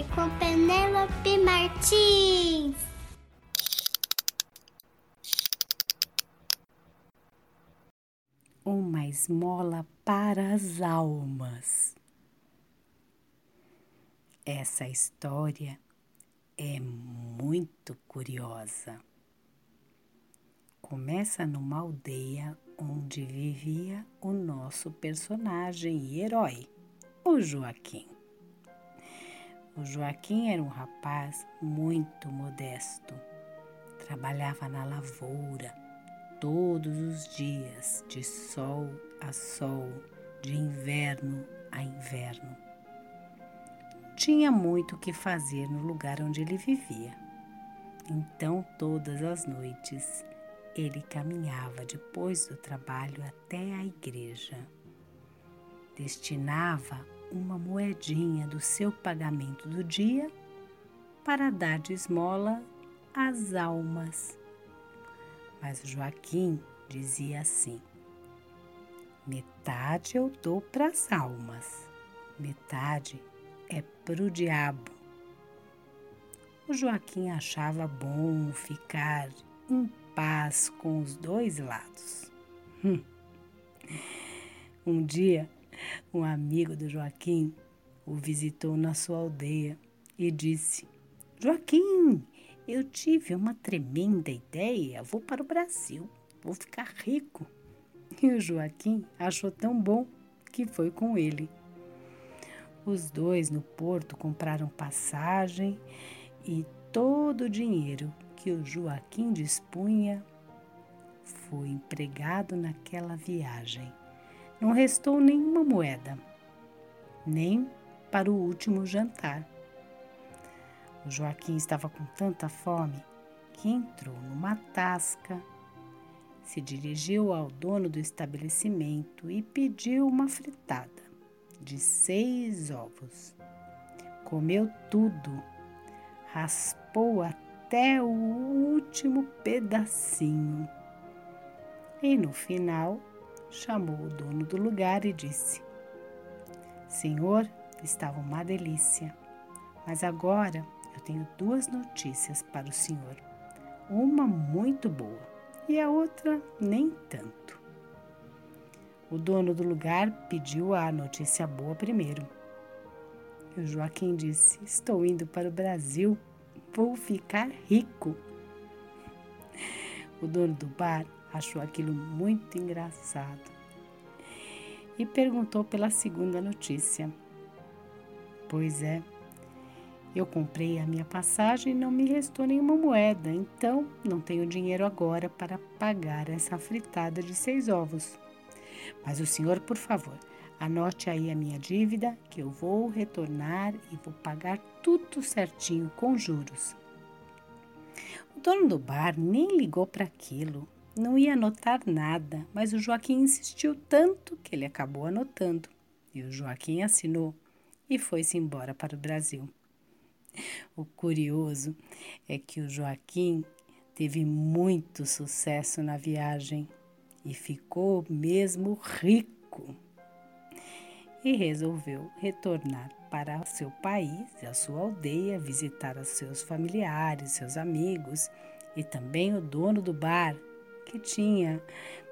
História com Penelope Martins. Uma esmola para as almas. Essa história é muito curiosa. Começa numa aldeia onde vivia o nosso personagem e herói, o Joaquim. O Joaquim era um rapaz muito modesto. Trabalhava na lavoura todos os dias, de sol a sol, de inverno a inverno. Tinha muito o que fazer no lugar onde ele vivia. Então, todas as noites, ele caminhava depois do trabalho até a igreja. Destinava uma moedinha do seu pagamento do dia para dar de esmola às almas. Mas Joaquim dizia assim: metade eu dou para as almas, metade é para o diabo. O Joaquim achava bom ficar em paz com os dois lados. Um dia, um amigo do Joaquim o visitou na sua aldeia e disse: Joaquim, eu tive uma tremenda ideia, vou para o Brasil, vou ficar rico. E o Joaquim achou tão bom que foi com ele. Os dois no porto compraram passagem e todo o dinheiro que o Joaquim dispunha foi empregado naquela viagem. Não restou nenhuma moeda, nem para o último jantar. O Joaquim estava com tanta fome que entrou numa tasca, se dirigiu ao dono do estabelecimento e pediu uma fritada de 6 ovos. Comeu tudo, raspou até o último pedacinho e, no final, chamou o dono do lugar e disse: Senhor, estava uma delícia, mas agora eu tenho 2 notícias para o senhor. Uma muito boa e a outra nem tanto. O dono do lugar pediu a notícia boa primeiro. E o Joaquim disse: estou indo para o Brasil, vou ficar rico. O dono do bar achou aquilo muito engraçado e perguntou pela segunda notícia. Pois é, eu comprei a minha passagem e não me restou nenhuma moeda, então não tenho dinheiro agora para pagar essa fritada de 6 ovos. Mas o senhor, por favor, anote aí a minha dívida, que eu vou retornar e vou pagar tudo certinho com juros. O dono do bar nem ligou para aquilo. Não ia anotar nada, mas o Joaquim insistiu tanto que ele acabou anotando. E o Joaquim assinou e foi-se embora para o Brasil. O curioso é que o Joaquim teve muito sucesso na viagem e ficou mesmo rico. E resolveu retornar para seu país, a sua aldeia, visitar os seus familiares, seus amigos e também o dono do bar, que tinha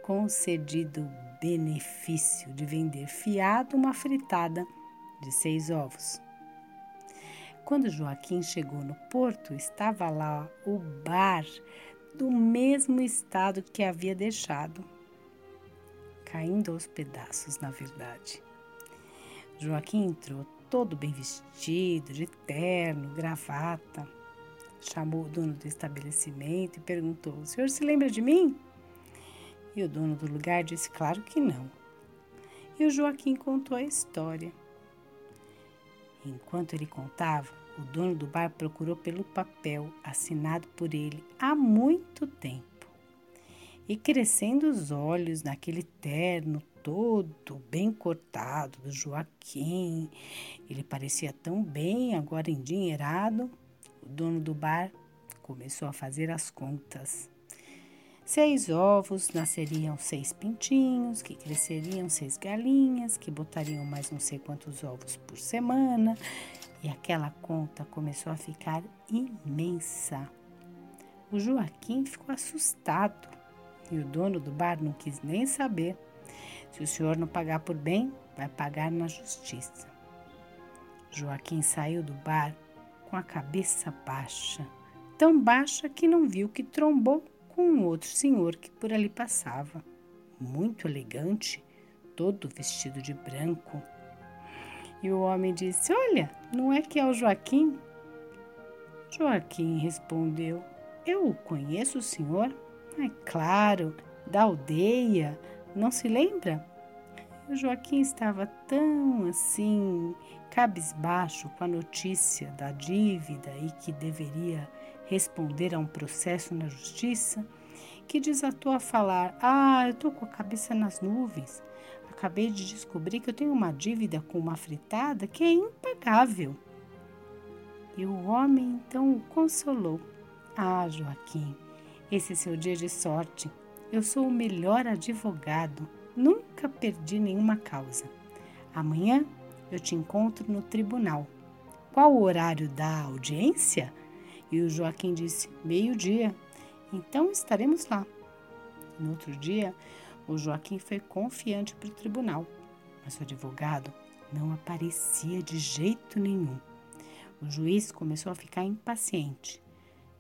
concedido o benefício de vender fiado uma fritada de 6 ovos. Quando Joaquim chegou no porto, estava lá o bar do mesmo estado que havia deixado, caindo aos pedaços, na verdade. Joaquim entrou todo bem vestido, de terno, gravata. Chamou o dono do estabelecimento e perguntou: o senhor se lembra de mim? E o dono do lugar disse: claro que não. E o Joaquim contou a história. Enquanto ele contava, o dono do bar procurou pelo papel assinado por ele há muito tempo. E crescendo os olhos naquele terno todo bem cortado do Joaquim, ele parecia tão bem, agora endinheirado, o dono do bar começou a fazer as contas. 6 ovos nasceriam 6 pintinhos, que cresceriam 6 galinhas, que botariam mais não sei quantos ovos por semana. e aquela conta começou a ficar imensa. O Joaquim ficou assustado e o dono do bar não quis nem saber. Se o senhor não pagar por bem, vai pagar na justiça. Joaquim saiu do bar com a cabeça baixa, tão baixa que não viu que trombou com um outro senhor que por ali passava, muito elegante, todo vestido de branco. E o homem disse: "Olha, não é que é o Joaquim?" Joaquim respondeu: "Eu o conheço, senhor? É claro, da aldeia, não se lembra?" O Joaquim estava tão assim, cabisbaixo com a notícia da dívida e que deveria responder a um processo na justiça, que desatou a falar: "Ah, eu estou com a cabeça nas nuvens. Acabei de descobrir que eu tenho uma dívida com uma fritada que é impagável." E o homem então o consolou: "Ah, Joaquim, esse é seu dia de sorte. Eu sou o melhor advogado. Nunca perdi nenhuma causa. Amanhã eu te encontro no tribunal. Qual o horário da audiência?" E o Joaquim disse: "Meio-dia. Então estaremos lá." No outro dia, o Joaquim foi confiante para o tribunal, mas o advogado não aparecia de jeito nenhum. O juiz começou a ficar impaciente.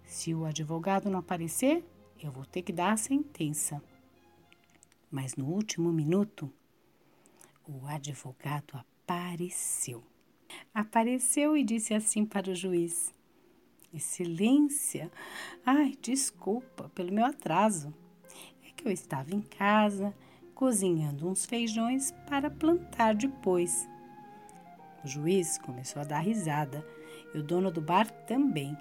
"Se o advogado não aparecer, eu vou ter que dar a sentença." Mas no último minuto, o advogado apareceu. Apareceu e disse assim para o juiz: "Excelência, ai, desculpa pelo meu atraso. É que eu estava em casa, cozinhando uns feijões para plantar depois." O juiz começou a dar risada e o dono do bar também.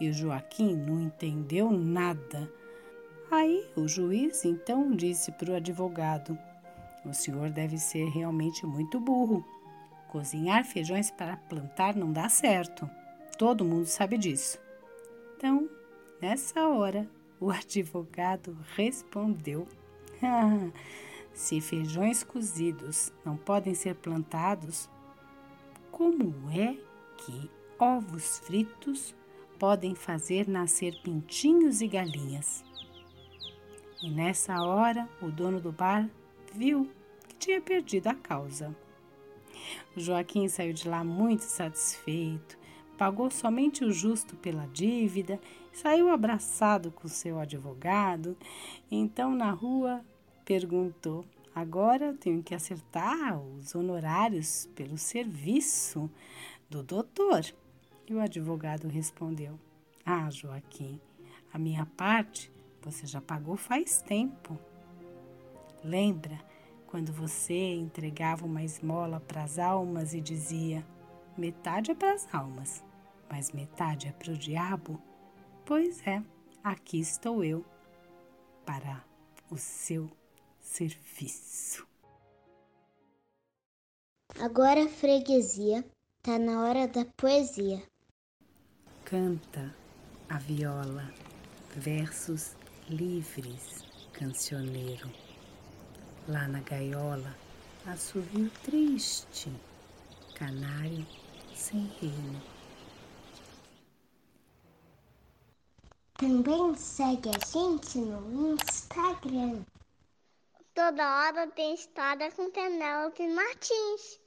E o Joaquim não entendeu nada. Aí o juiz então disse para o advogado: "O senhor deve ser realmente muito burro. Cozinhar feijões para plantar não dá certo. Todo mundo sabe disso." Então, nessa hora, o advogado respondeu: "Se feijões cozidos não podem ser plantados, como é que ovos fritos podem fazer nascer pintinhos e galinhas?" E nessa hora, o dono do bar viu que tinha perdido a causa. O Joaquim saiu de lá muito satisfeito, pagou somente o justo pela dívida, saiu abraçado com seu advogado. Então, na rua, perguntou: "Agora tenho que acertar os honorários pelo serviço do doutor." E o advogado respondeu: "Ah, Joaquim, a minha parte você já pagou faz tempo. Lembra quando você entregava uma esmola para as almas e dizia: metade é para as almas, mas metade é para o diabo? Pois é, aqui estou eu para o seu serviço." Agora a freguesia, tá na hora da poesia. Canta a viola, versos livres, cancioneiro. Lá na gaiola, assovio triste, canário sem reino. Também segue a gente no Instagram. Toda Hora Tem História com Penelope Martins.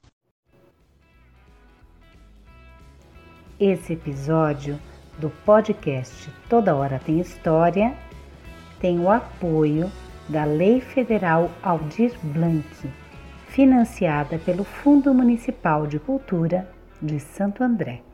Esse episódio do podcast Toda Hora Tem História tem o apoio da Lei Federal Aldir Blanc, financiada pelo Fundo Municipal de Cultura de Santo André.